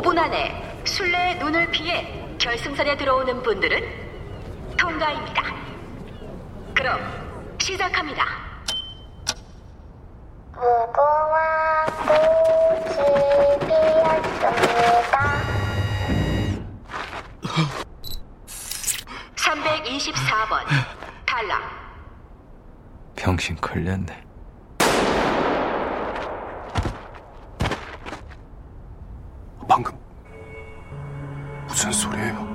5분 안에 술래의 눈을 피해 결승선에 들어오는 분들은 통과입니다. 그럼 시작합니다. 무궁화 꽃이 피었습니다. 324번 탈락. 병신 걸렸네. 방금 무슨 소리예요?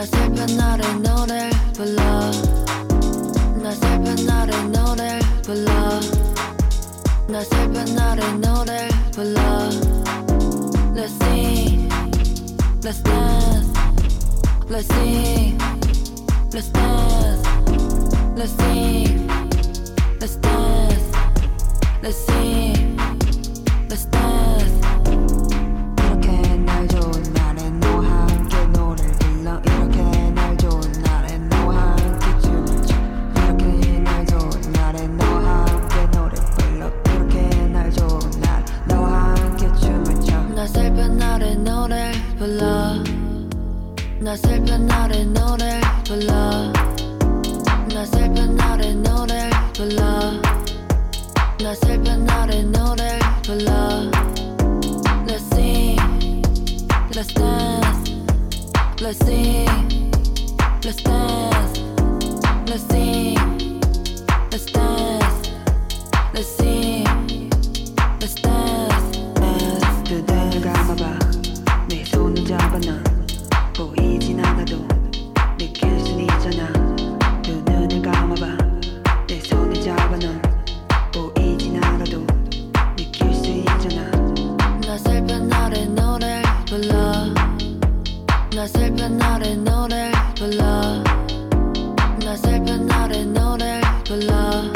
나 슬픈 날에 노래를 불러 나 슬픈 날에 노래를 불러 나 슬픈 날에 노래를 불러 Let's sing, let's dance Let's sing, let's dance Let's sing, let's dance Let's sing, let's dance 나 슬픈 날에 노래를 불러 나 슬픈 날에 노래를 불러 나 슬픈 날에 노래를 불러 Let's sing, let's dance Let's sing, let's dance Let's sing, let's dance Let's sing, let's dance Let's dance 감아봐 내 손을 잡아 난 보이진 않아도 느낄 순 있잖아 두 눈을 감아봐 내 손을 잡아 넌 보이진 않아도 느낄 수 있잖아 나 슬픈 날에 노래를 불러 나 슬픈 날에 노래를 불러 나 슬픈 날에 노래를 불러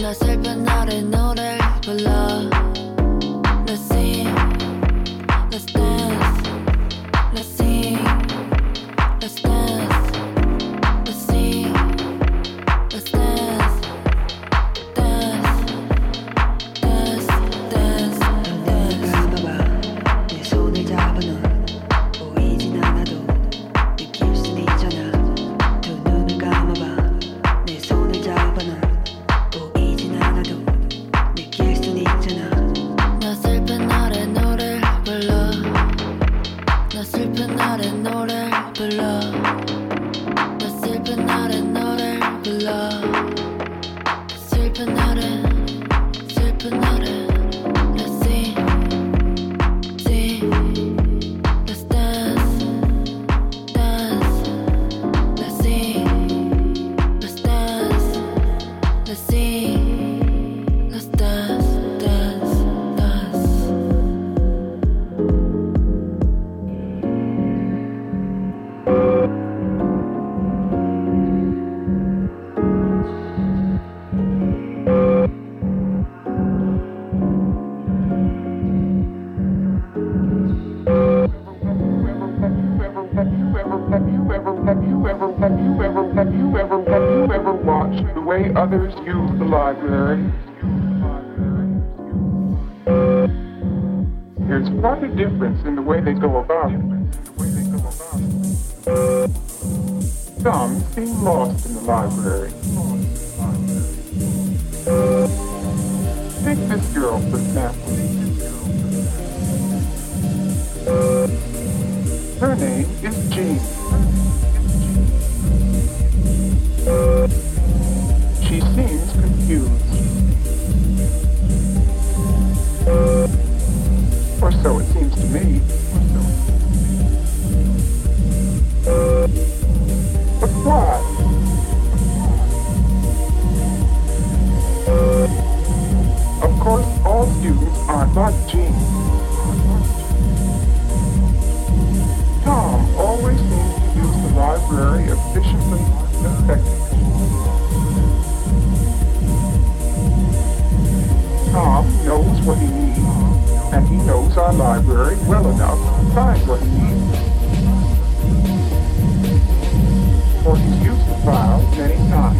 나 슬픈 날에 노래를 불러 Let's sing, let's dance Let's sing, let's dance, let's sing, let's dance, dance, dance, dance, dance. 감아봐, 내 손을 잡아 넌 보이진 않아도 느낄 순 있잖아. 두 눈을 감아봐, 내 손을 잡아 넌 보이진 않아도 느낄 순 있잖아. 나 슬픈 날에 노래를 불러. 나 슬픈 날에 노래를 불러 나 슬픈 날에 노래를 불러 슬픈 날에 슬픈 날에 Let's sing, sing Let's dance, dance Let's sing, let's dance Let's sing, let's dance, dance Have you ever watched the way others use the library? There's quite a difference in the way they go about it. Some seem lost in the library. Take this girl for example. Her name is Jean. She seems confused, or so it seems to me. But why? Of course, all students are not Jean. Tom always seems to use the library efficiently and effectively. Tom knows what he needs, and he knows our library well enough to find what he needs. For he's used the file many times.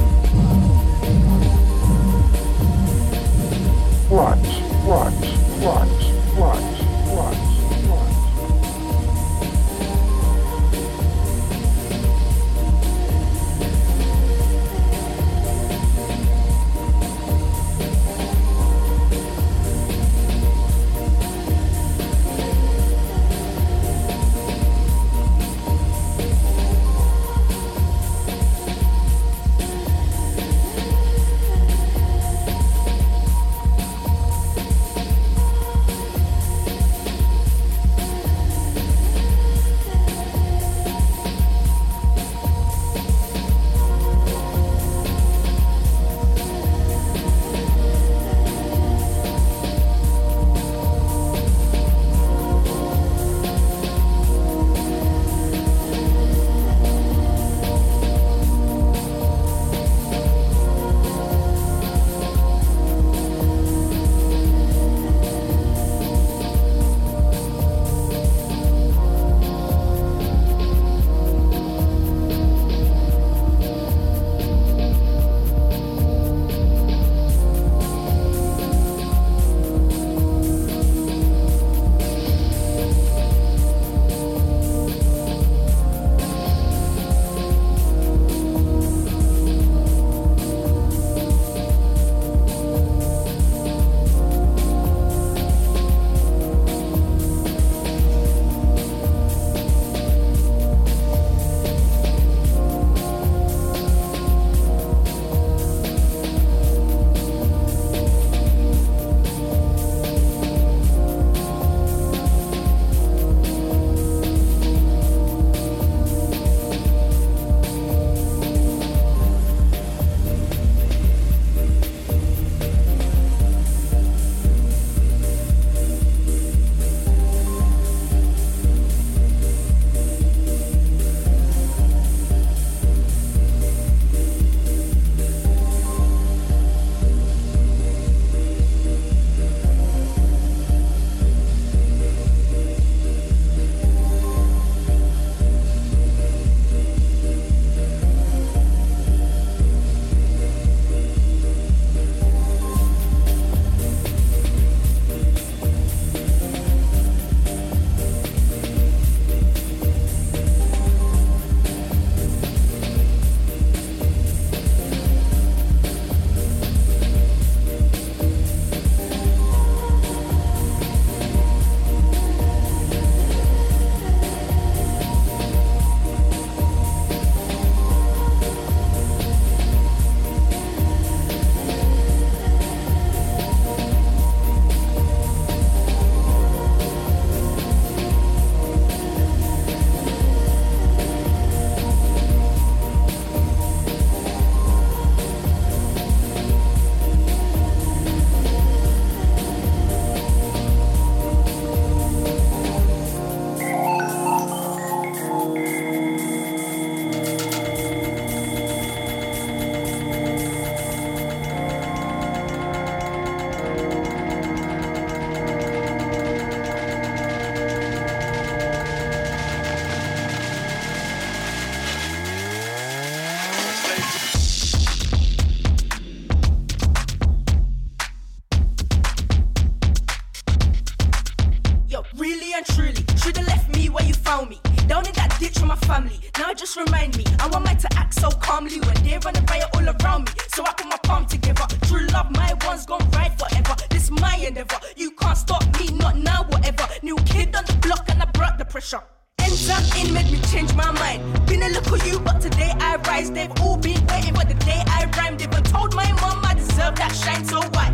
up really and truly. Should've left me where you found me, down in that ditch with my family. Now just remind me, I want mine to act so calmly when they run the riot all around me. So I put my palm together. True love, my one's gone right forever. This my endeavor. You can't stop me, not now, whatever. New kid on the block and I brought the pressure. Enter in made me change my mind. Been a look at you, but today I rise. They've all been waiting for the day I rhyme. They've been told my mom I deserve that shine, so why?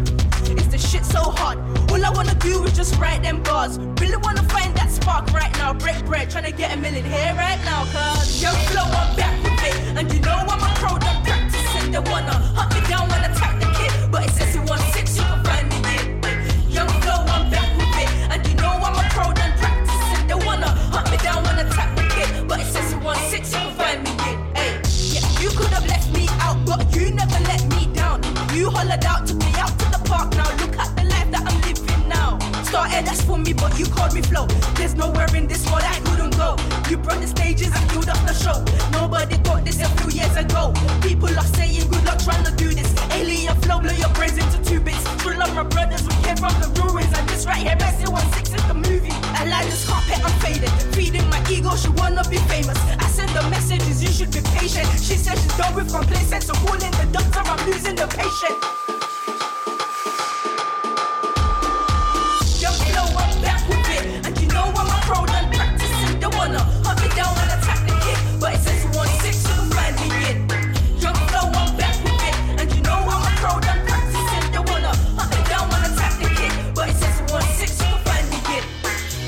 Is the shit so hard? All I wanna do is just write them bars. Really wanna find that spark right now. Break bread, tryna get a million here right now. Cause young flow, I'm back with it. And you know I'm a pro, I'm practicing. They wanna hunt me down when I attack the kid, but it says it 16, you can find me in. Young flow, I'm back with it. And you know I'm a pro, I'm practicing. They wanna hunt me down when I attack the kid, but it says it 16, you can find me in. Hey, yeah, you could have left me out, but you never let me down. You hollered out, took me out to the park. Now look at the life that I'm living now. Started as for me, but you called me flow. There's nowhere in this world I couldn't go. You brought the stages and filled up the show. Nobody thought this a few years ago. People are saying good luck trying to do this. Alien flow, blow your brains into two bits. True love, my brothers, we came from the ruins. And this right here, Bessie 16 is the movie. I like this carpet, I'm faded. Feeding my ego, she wanna be famous. I send the messages, you should be patient. She says she's done with complacence, so calling the doctor, I'm losing the patience. Young flow, I'm back with it. And you know I'm a pro, done practicing. They wanna hunt me down and attack the kid, but it says 16, you can find me in. Young flow, I'm back with it. And you know I'm a pro, done practicing. They wanna hunt me down and attack the kid, but it says 16, you can find me in.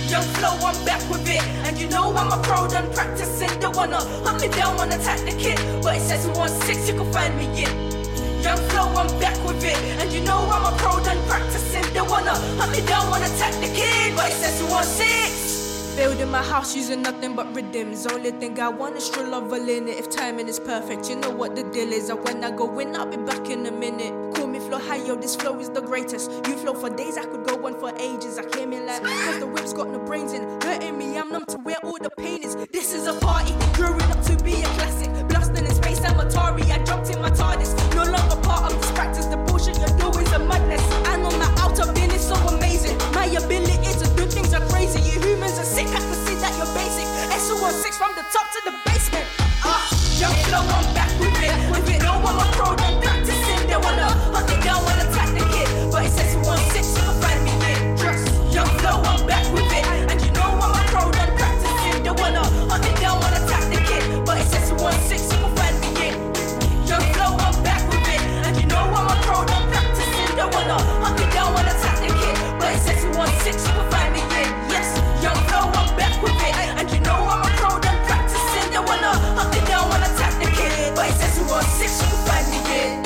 Young flow, I'm back with it. And you know I'm a pro, done practicing. They wanna hunt me down and attack the kid, but it says 16, you can find me in. Young flow, I'm back with it. And you know I'm a pro, done practicing. They wanna hunt me down, wanna attack the kid, but it says 16. Building my house using nothing but rhythms. Only thing I want is true love in it. If timing is perfect, you know what the deal is. And when I go in, I'll be back in a minute. Call me Flow High, yo, this flow is the greatest. You flow for days, I could go on for ages. I came in like, cause the whip's got no brains in. Hurting me, I'm numb to where all the pain is. This is a party, growing up to be a classic. Blasting in space, I'm Atari, I jumped in my TARDIS. No longer part of this practice, the bullshit you're doing is a madness. I know my outer being is so amazing. My ability to do things are crazy. You humans are sick, I can see that you're basic. S16 from the top to the basement. Young flow, I'm back with it. If you know I'm a pro, then practicing. They wanna hunt me down, wanna attack the kid, but it says 16, you can find me in. Young flow, I'm back with it. And you know I'm a pro, then practicing. They wanna hunt me down, wanna attack the kid, but it says 16, you can find me in. Young flow, I'm back with it. And you know I'm a pro, then practicing. They wanna hunt me down, wanna attack the kid, but it says 16, you can find me in. Yes, young flow, I'm back with it. And you know I'm a pro, then practicing. They wanna hunt me down, wanna attack the kid, but it says 16, you can find me in.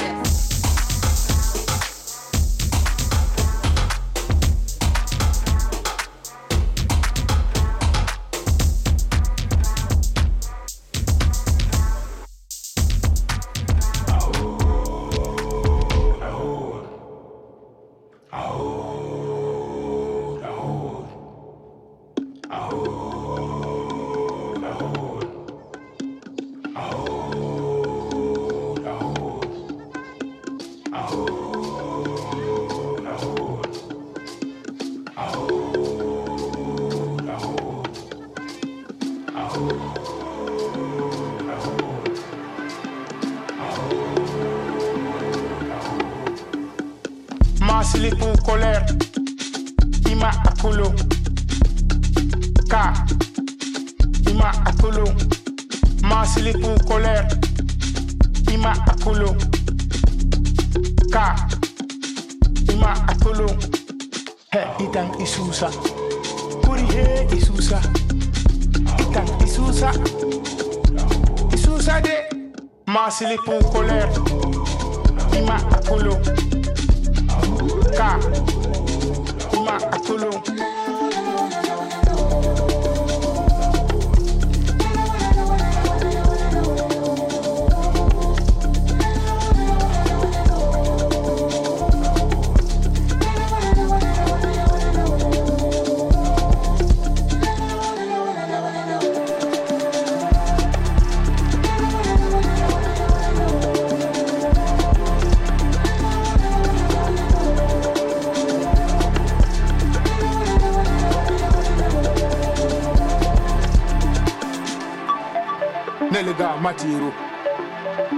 lelida matiru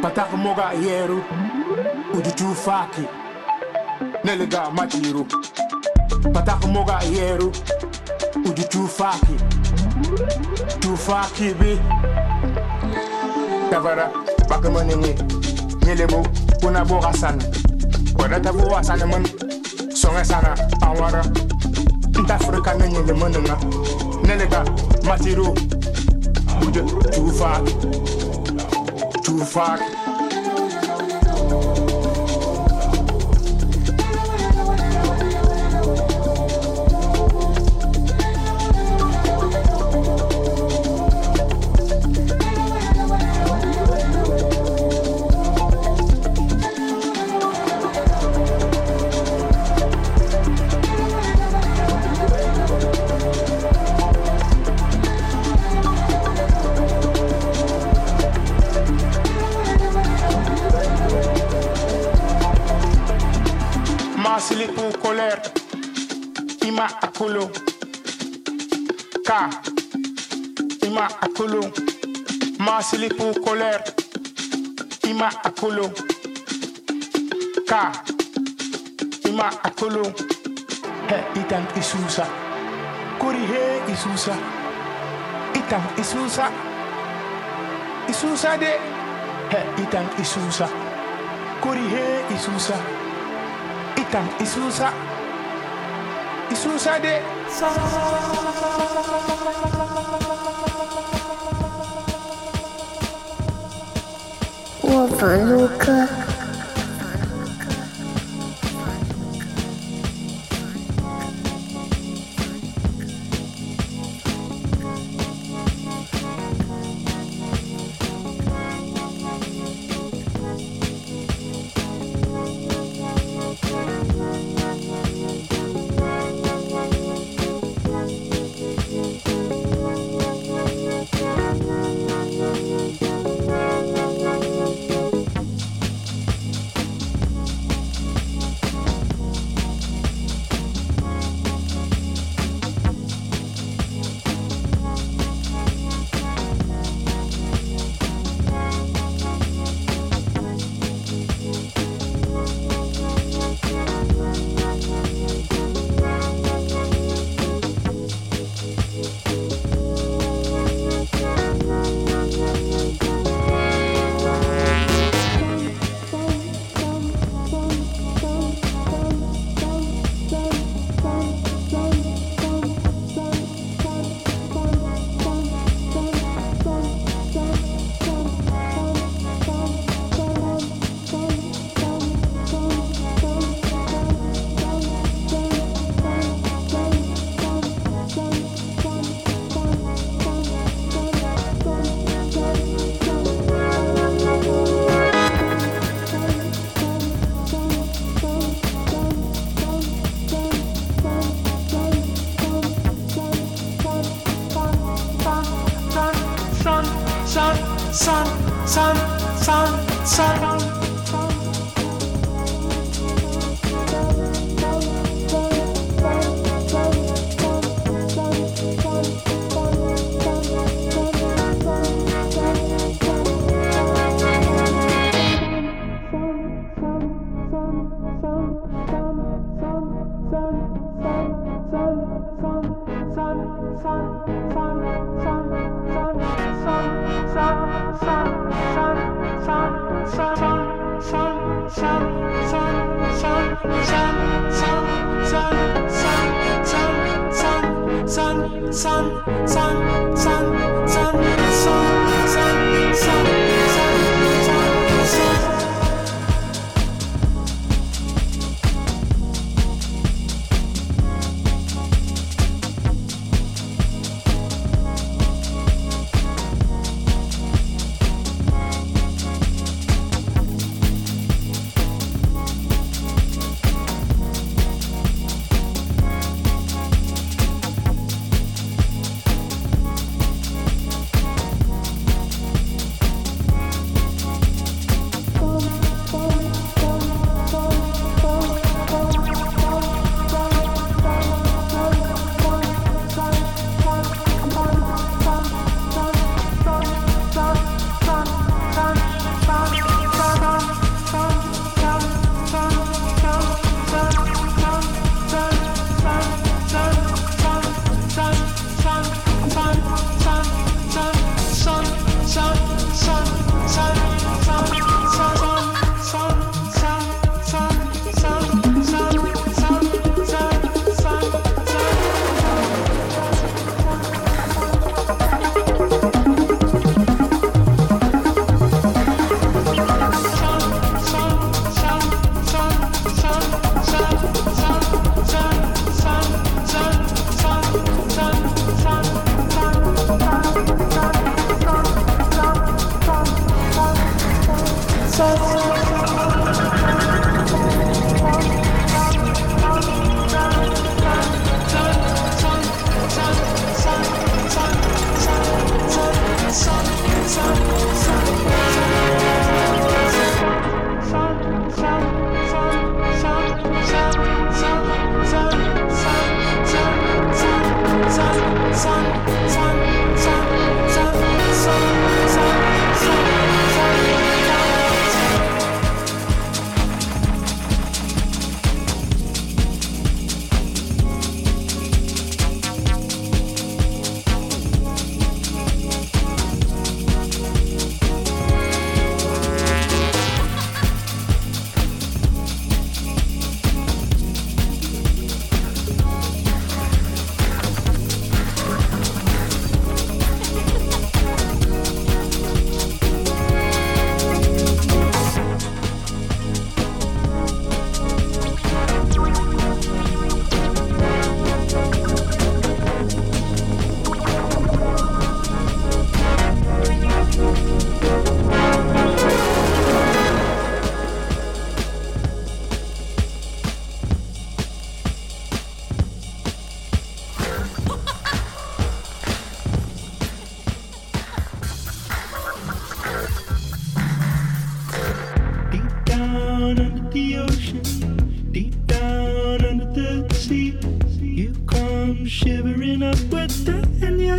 patak moga yeru ujutu faki lelida matiru patak moga yeru ujutu faki tu faki bi tavara bakamani mi yelemu una boga sana wada tabuwa sana man songa sana awara ntafrika nenye de manunga lelida matiru too far, too far. Ka, ima akulu, masilipu colère, ima akulu, ka, ima akulu, itam isusa, kurihe isusa, itam isusa, isusa de, itam isusa, kurihe isusa, itam isusa, isusa de.卧房录歌，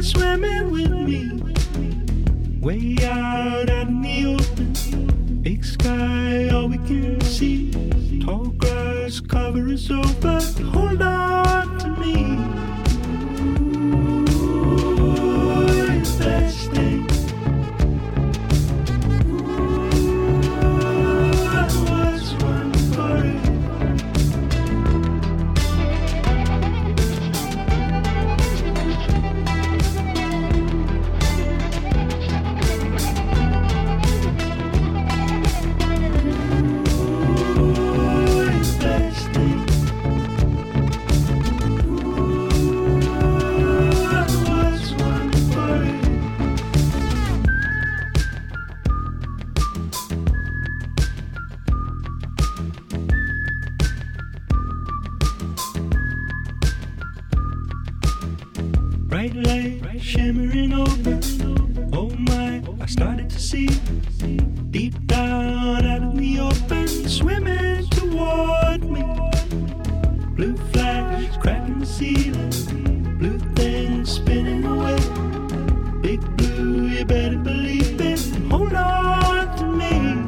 swimming with me, way out in the open, big sky, all we can see, tall grass cover us over, hold on to me. Ooh, it's the best thing. Bright light shimmering over, oh my, I started to see, deep down out in the open, swimming toward me. Blue flags cracking the ceiling, blue things spinning away, big blue, you better believe it, hold on to me.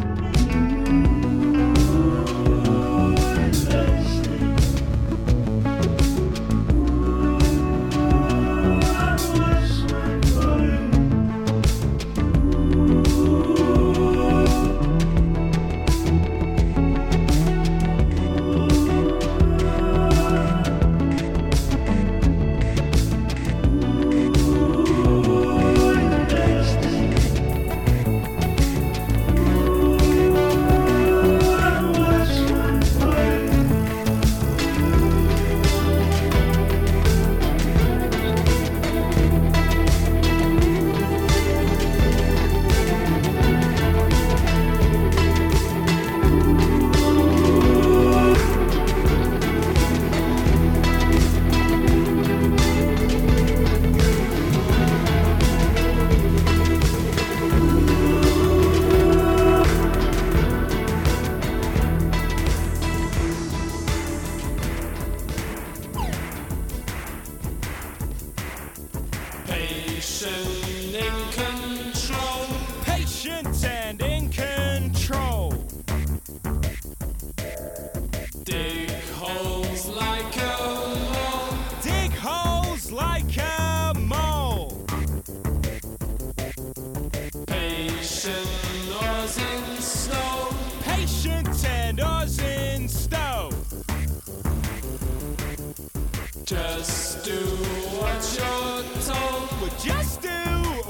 Just do what you're told. Well, just do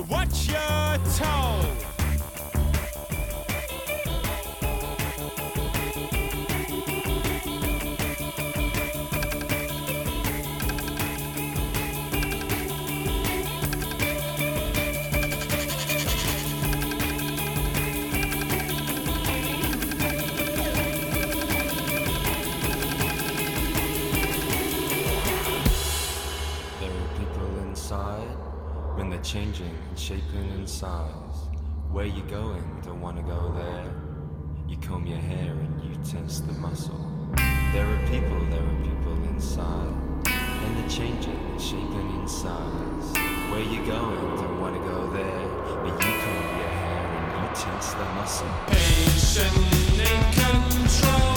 what you're told. Changing and shaping in size. Where you going? Don't wanna go there. You comb your hair and you tense the muscle. There are people inside, and they're changing and shaping in size. Where you going? Don't wanna go there. But you comb your hair and you tense the muscle. Patient in control.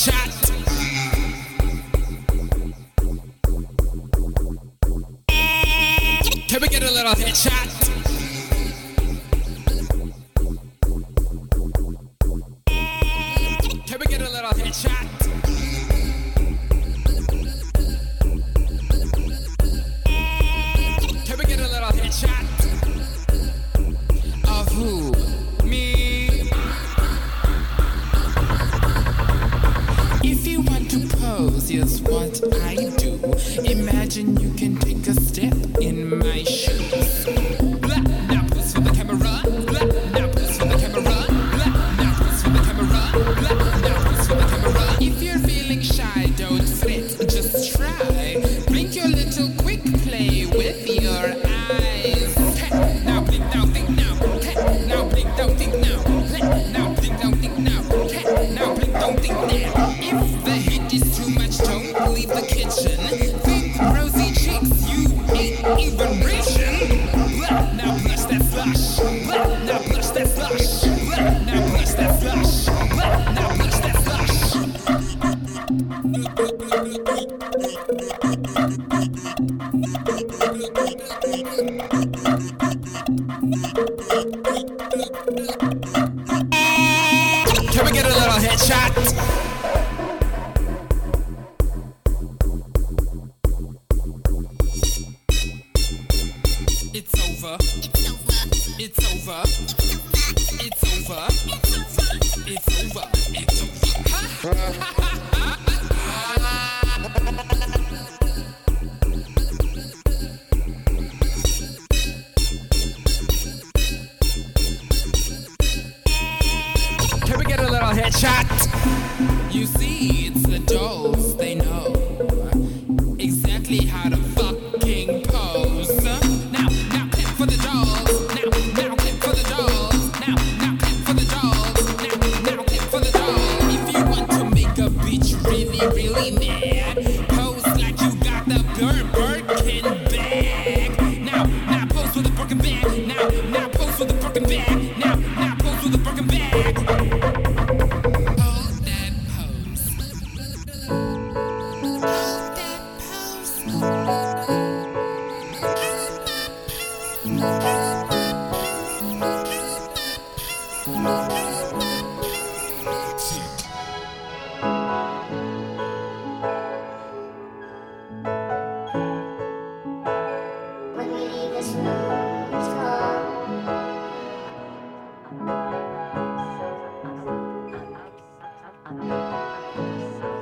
chat. Can we get a little hit chat? Can we get a little hit chat? Can we get a little hit chat? Of who? Me. If you want to pose, here's what I do. Imagine you can take a step in my shoes. Black now pose for the camera. Black now pose for the camera. Black now pose for the camera. Black now pose for the camera. If you're feeling shy, don't fret, just try. Blink your little quick, play with your eyes. Hey, now blink, now think now. Hey, now blink, don't think now. Hey, now blink, don't think now. Hey, now blink, don't think now. If the heat is too much, don't leave the kitchen. Think rosy cheeks, you ain't even reaching. Blah, now blush that flush. Blah, now blush that flush. Blah, now blush that flush. Blah, now blush that flush. Can we get a little headshot? It's over. It's over. It's over. It's over. It's over. It's over. Can we get a little headshot? You see, it's the dolls. They know exactly how to fucking pose. Really mad, pose like you got the Birkin bag. Now pose with a Birkin bag. Now pose with a Birkin bag. Now pose with a Birkin bag. Hold that pose. Hold that pose. Hold that pose.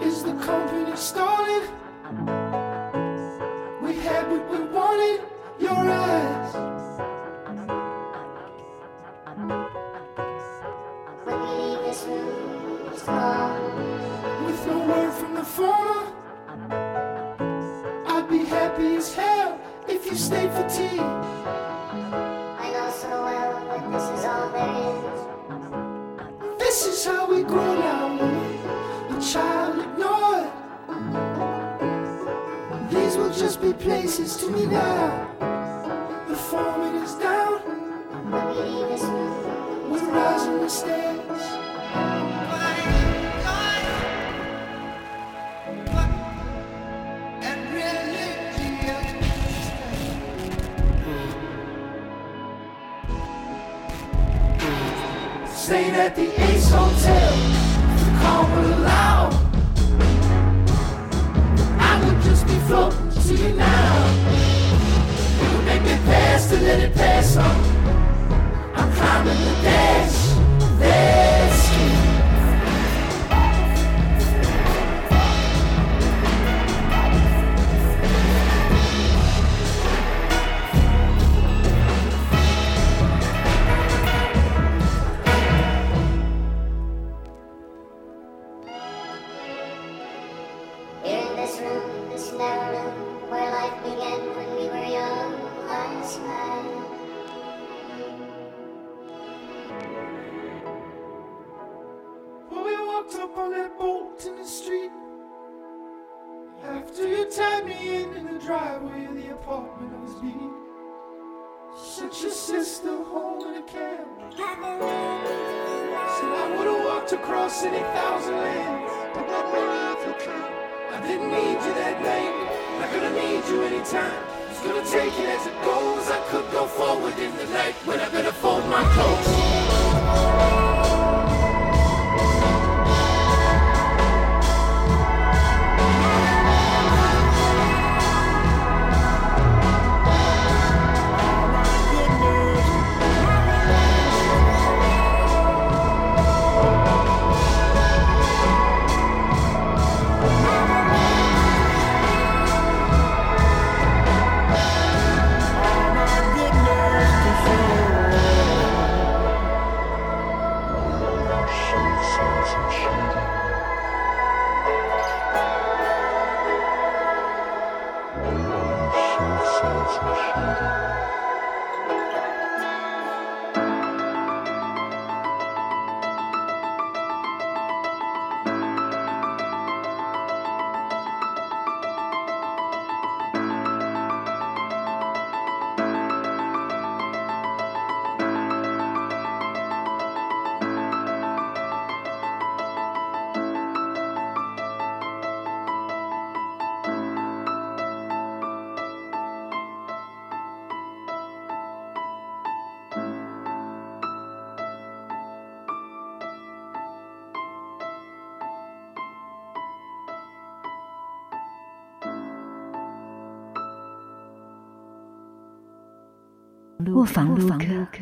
Is the company stolen? We had what we wanted, your eyes. When we leave this room, it's gone. With no word from the former, I'd be happy as hell if you stayed for tea. I know so well, but this is all there is. This is how we grow now. A child ignored. These will just be places to me now. The format is down. We're rising the stairs. Stayed at the Ace Hotel, the calm would allow. I would just be floating to you now. You make me pass to let it pass on. I'm climbing the dash. Up on that boat in the street. After you tied me in the driveway of the apartment I was beat. Sent your sister home in a cab. Said I would've walked across any thousand lands. need you anytime. Just gonna take it as it goes. I could go forward in the night, but I better fold my clothes.卧房录歌，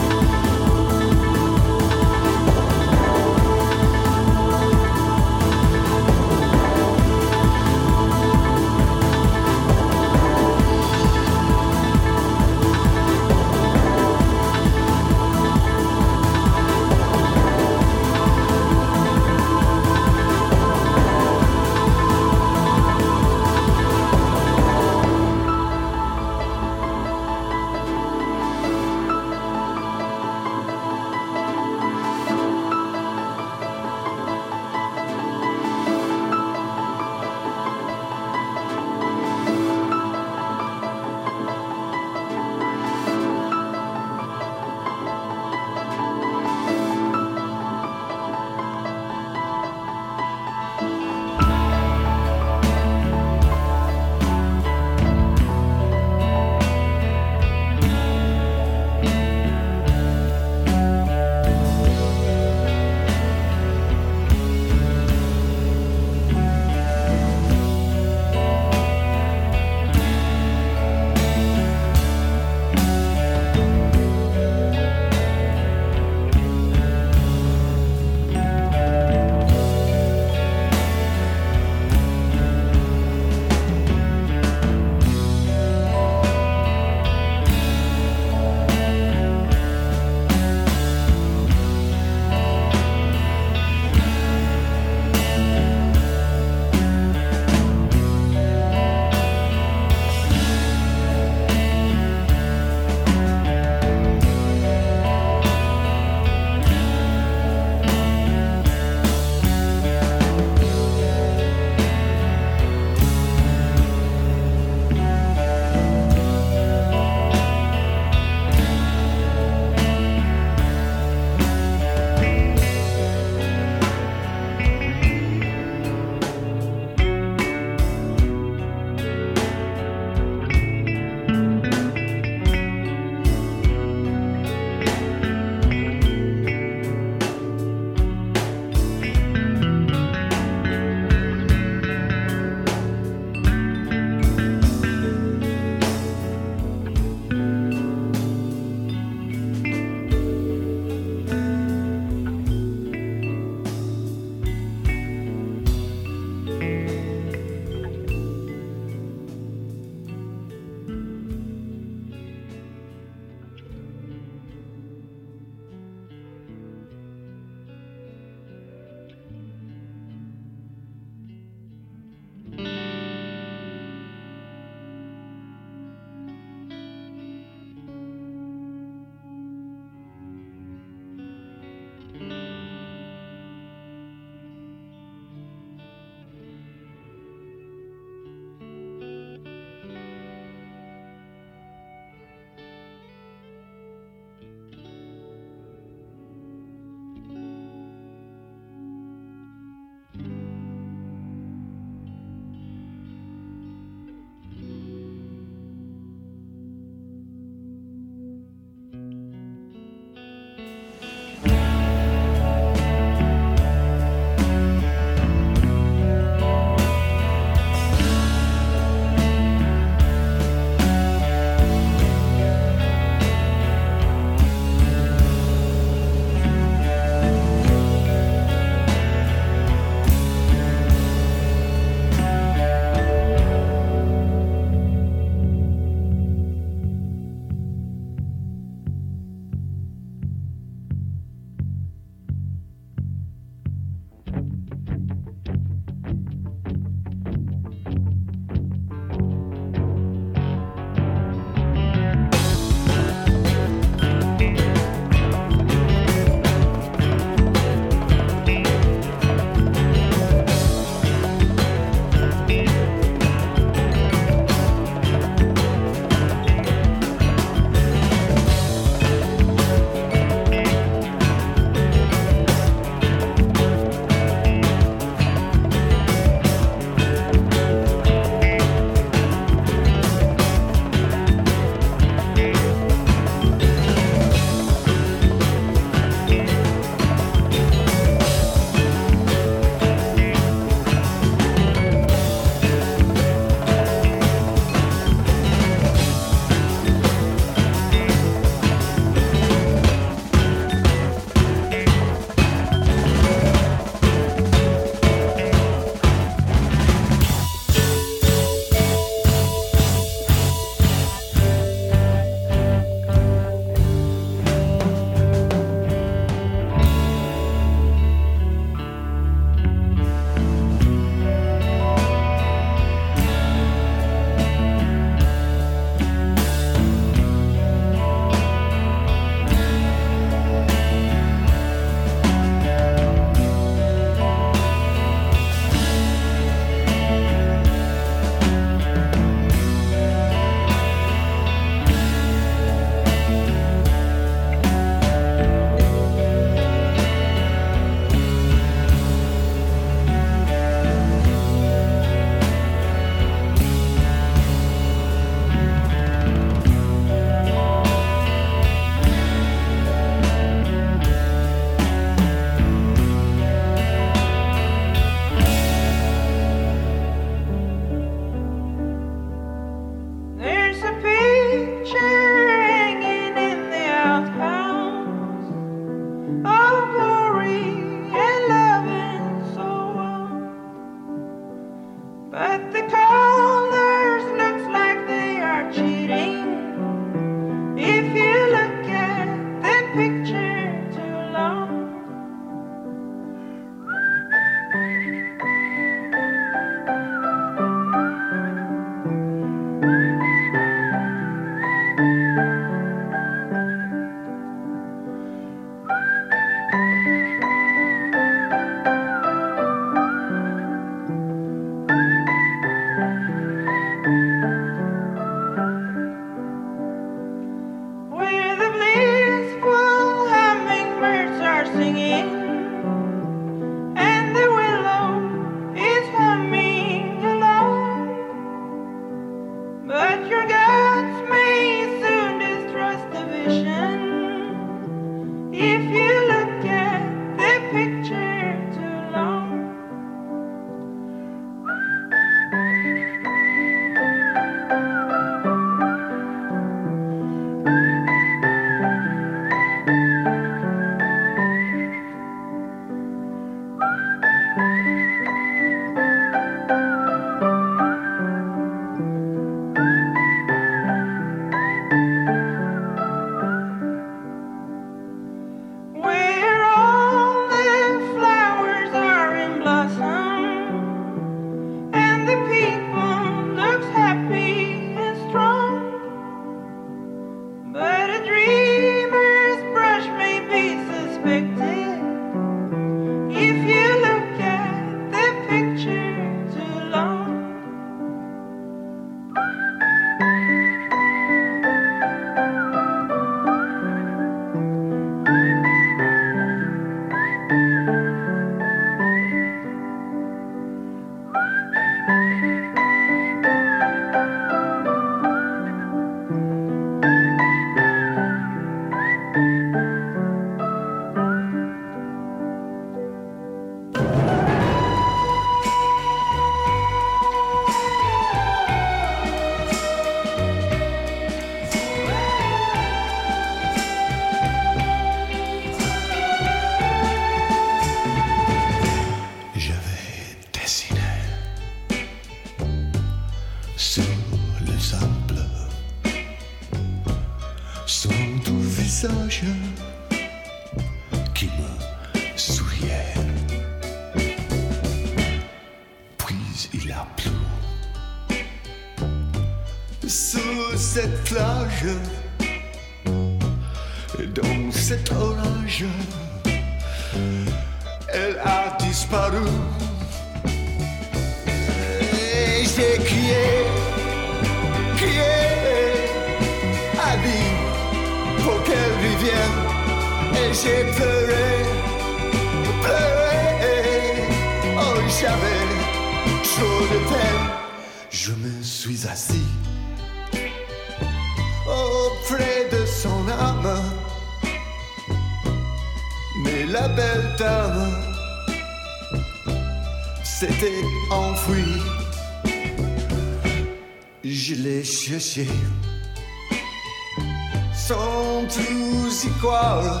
Sont tous iguales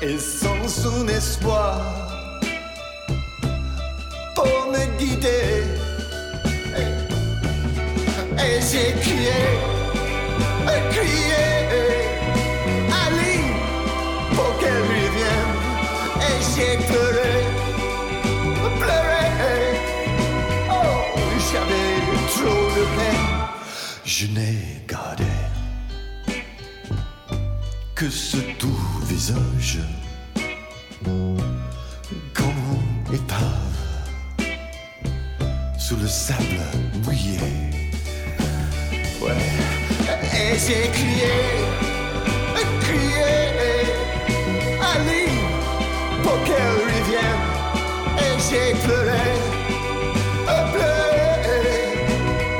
et sans son espoir pour me guider. Et j'ai crié Aline pour qu'elle revienne. Et j'ai pleuré. Oh, j'avais trop de peine. Je n'ai gardé que ce doux visage comme épave sous le sable mouillé. Ouais. Et j'ai crié Aline pour qu'elle revienne. Et j'ai pleuré.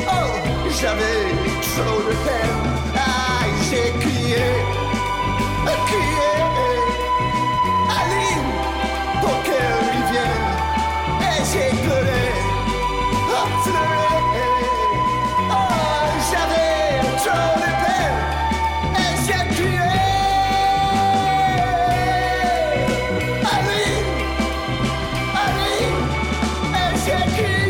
Oh, j'avais trop de peine. Ah, j'ai crié Aline pour qu'elle revienne. Et j'ai pleuré. Oh, j'avais trop de peine. Et j'ai crié Aline. Et j'ai crié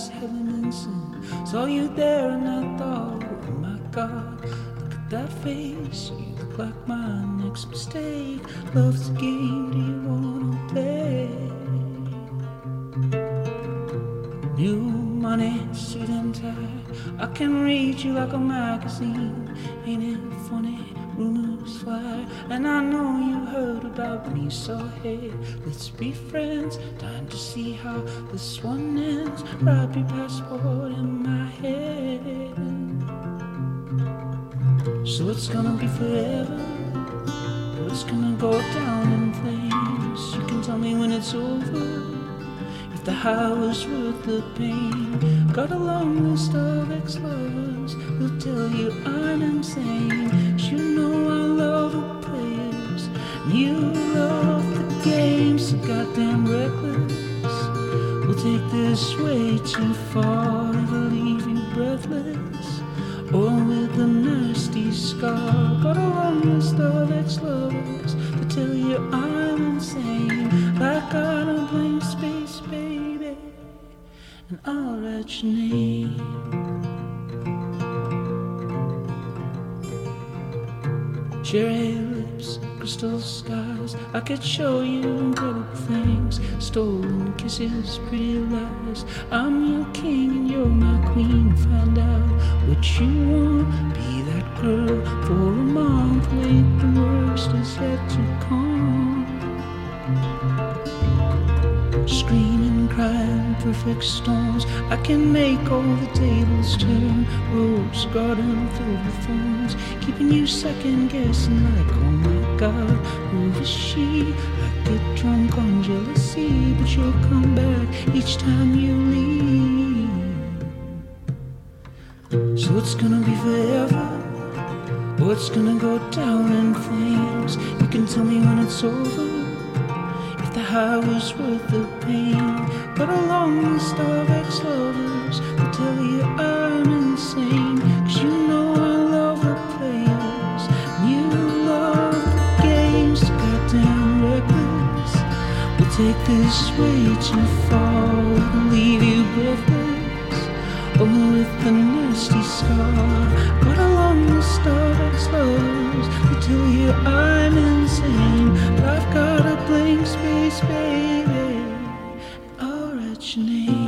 across heaven and sin. Saw you there and I thought, oh my God, look at that face. You look like my next mistake. Love's a game, do you wanna play? New money, suit and tie. I can read you like a magazine. Ain't it funny? Rumors fly, and I know you heard about when you saw it. Let's be friends, time to see how this one ends. Write your passport in my head. So it's gonna be forever, but it's gonna go down in flames. You can tell me when it's over, if the high was worth the pain. Got a long list of ex-lovers who'll tell you I'm insane. You know I love the players, and you love the game, so goddamn reckless. We'll take this way too far, it'll leave you breathless, or with a nasty scar. Got a long list of ex-lovers to tell you I'm insane. Like I don't blame space, baby, and I'll write your name. Cherry lips, crystal skies, I could show you incredible things. Stolen kisses, pretty lies. I'm your king and you're my queen. Find out what you want, be that girl for a month. Wait, the worst is yet to come. Screaming, crying, perfect storms. I can make all the tables turn. Rose garden filled with thorns, keeping you second guessing like, oh my God, who is she? I get drunk on jealousy, but you'll come back each time you leave. So it's gonna be forever, or it's gonna go down in flames. You can tell me when it's over, if the high was worth the pain. But a long list of ex-lovers will tell you I'm insane. Cause you know I love the players, and you love the games. Goddamn reckless, we'll take this way too far. We'll leave you breathless, or with a nasty scar. But a long list of ex-lovers will tell you I'm insane. But I've got a blank space, baby, I'll write your name.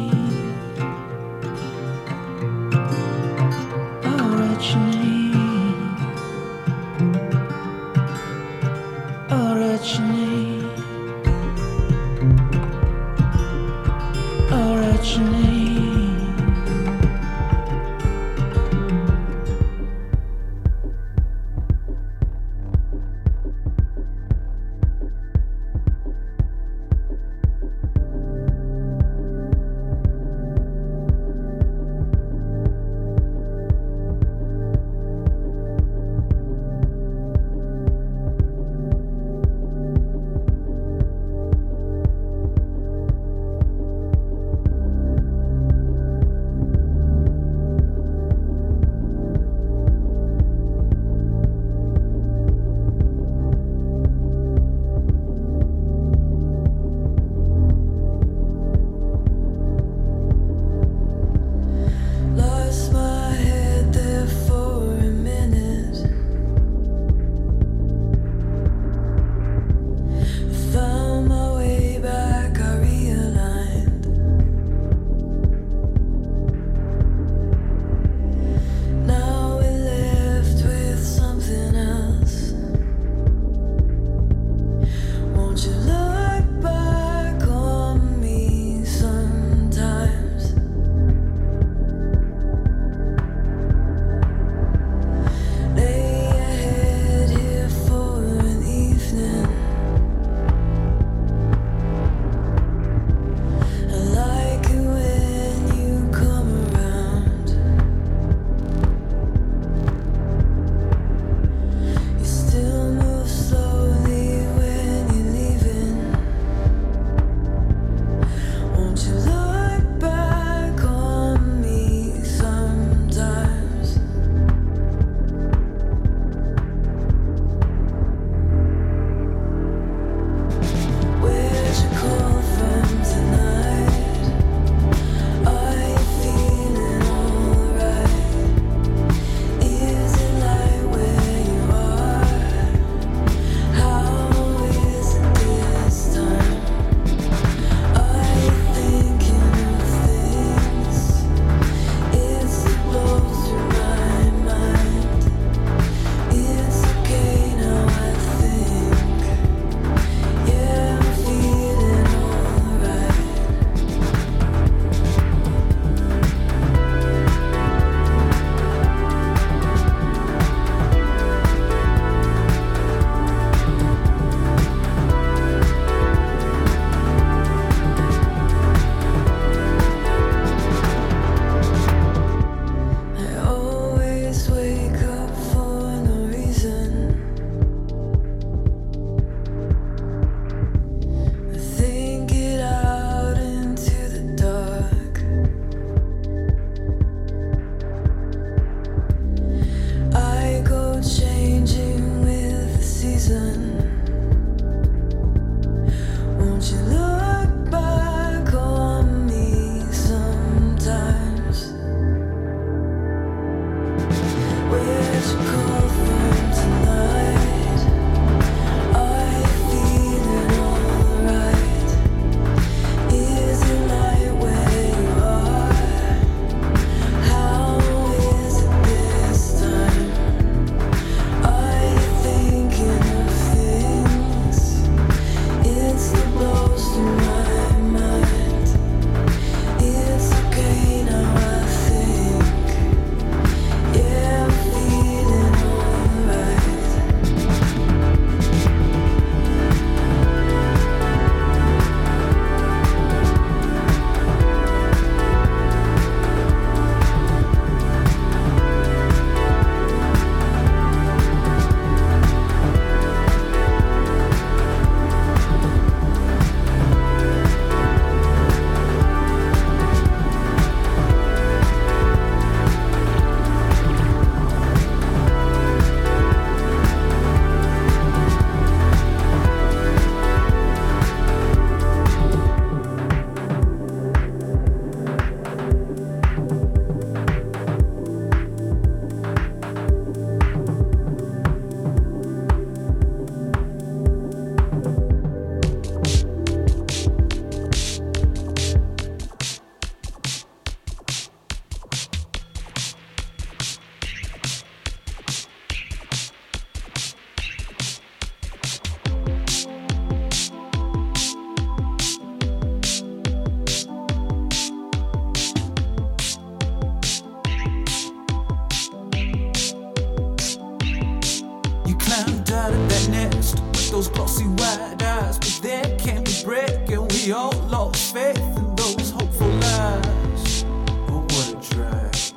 those glossy white eyes, but that can't be breaking. We all lost faith in those hopeful lies. Oh, what a drive.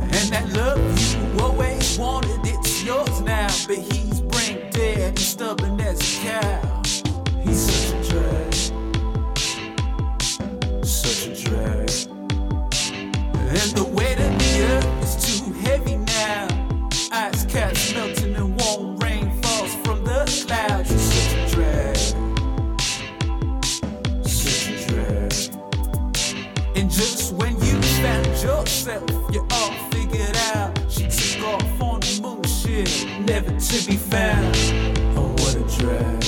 And that love you always wanted, it's yours now. But he's brain dead and stubborn as a cow. He's such a drag. Such a drag. And the weight of the earth is too heavy now. Ice caps melting and warm rain falls from the clouds. You're such a drag. Such a drag. And just when you found yourself, you're all figured out. She took off on the moon, shit, never to be found. Oh, what a drag.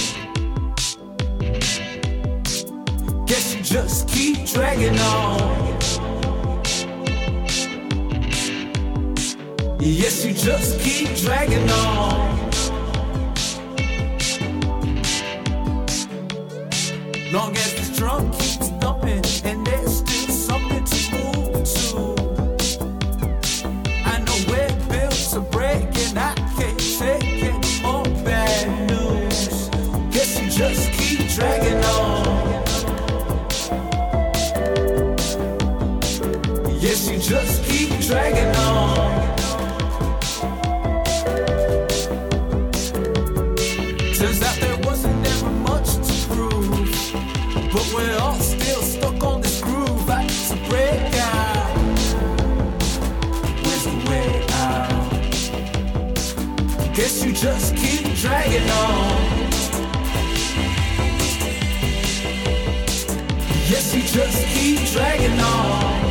Guess you just keep dragging on. Yes, you just keep dragging on. Long as this drum keeps thumping and there's still something to move to. I know where bills are breaking, I can't take it more bad news. Guess you just keep dragging on. Yes, you just keep dragging on. Turns out there wasn't ever much to prove, but we're all still stuck on this groove. I need to break out. Where's the way out? Guess you just keep dragging on. Yes, you just keep dragging on.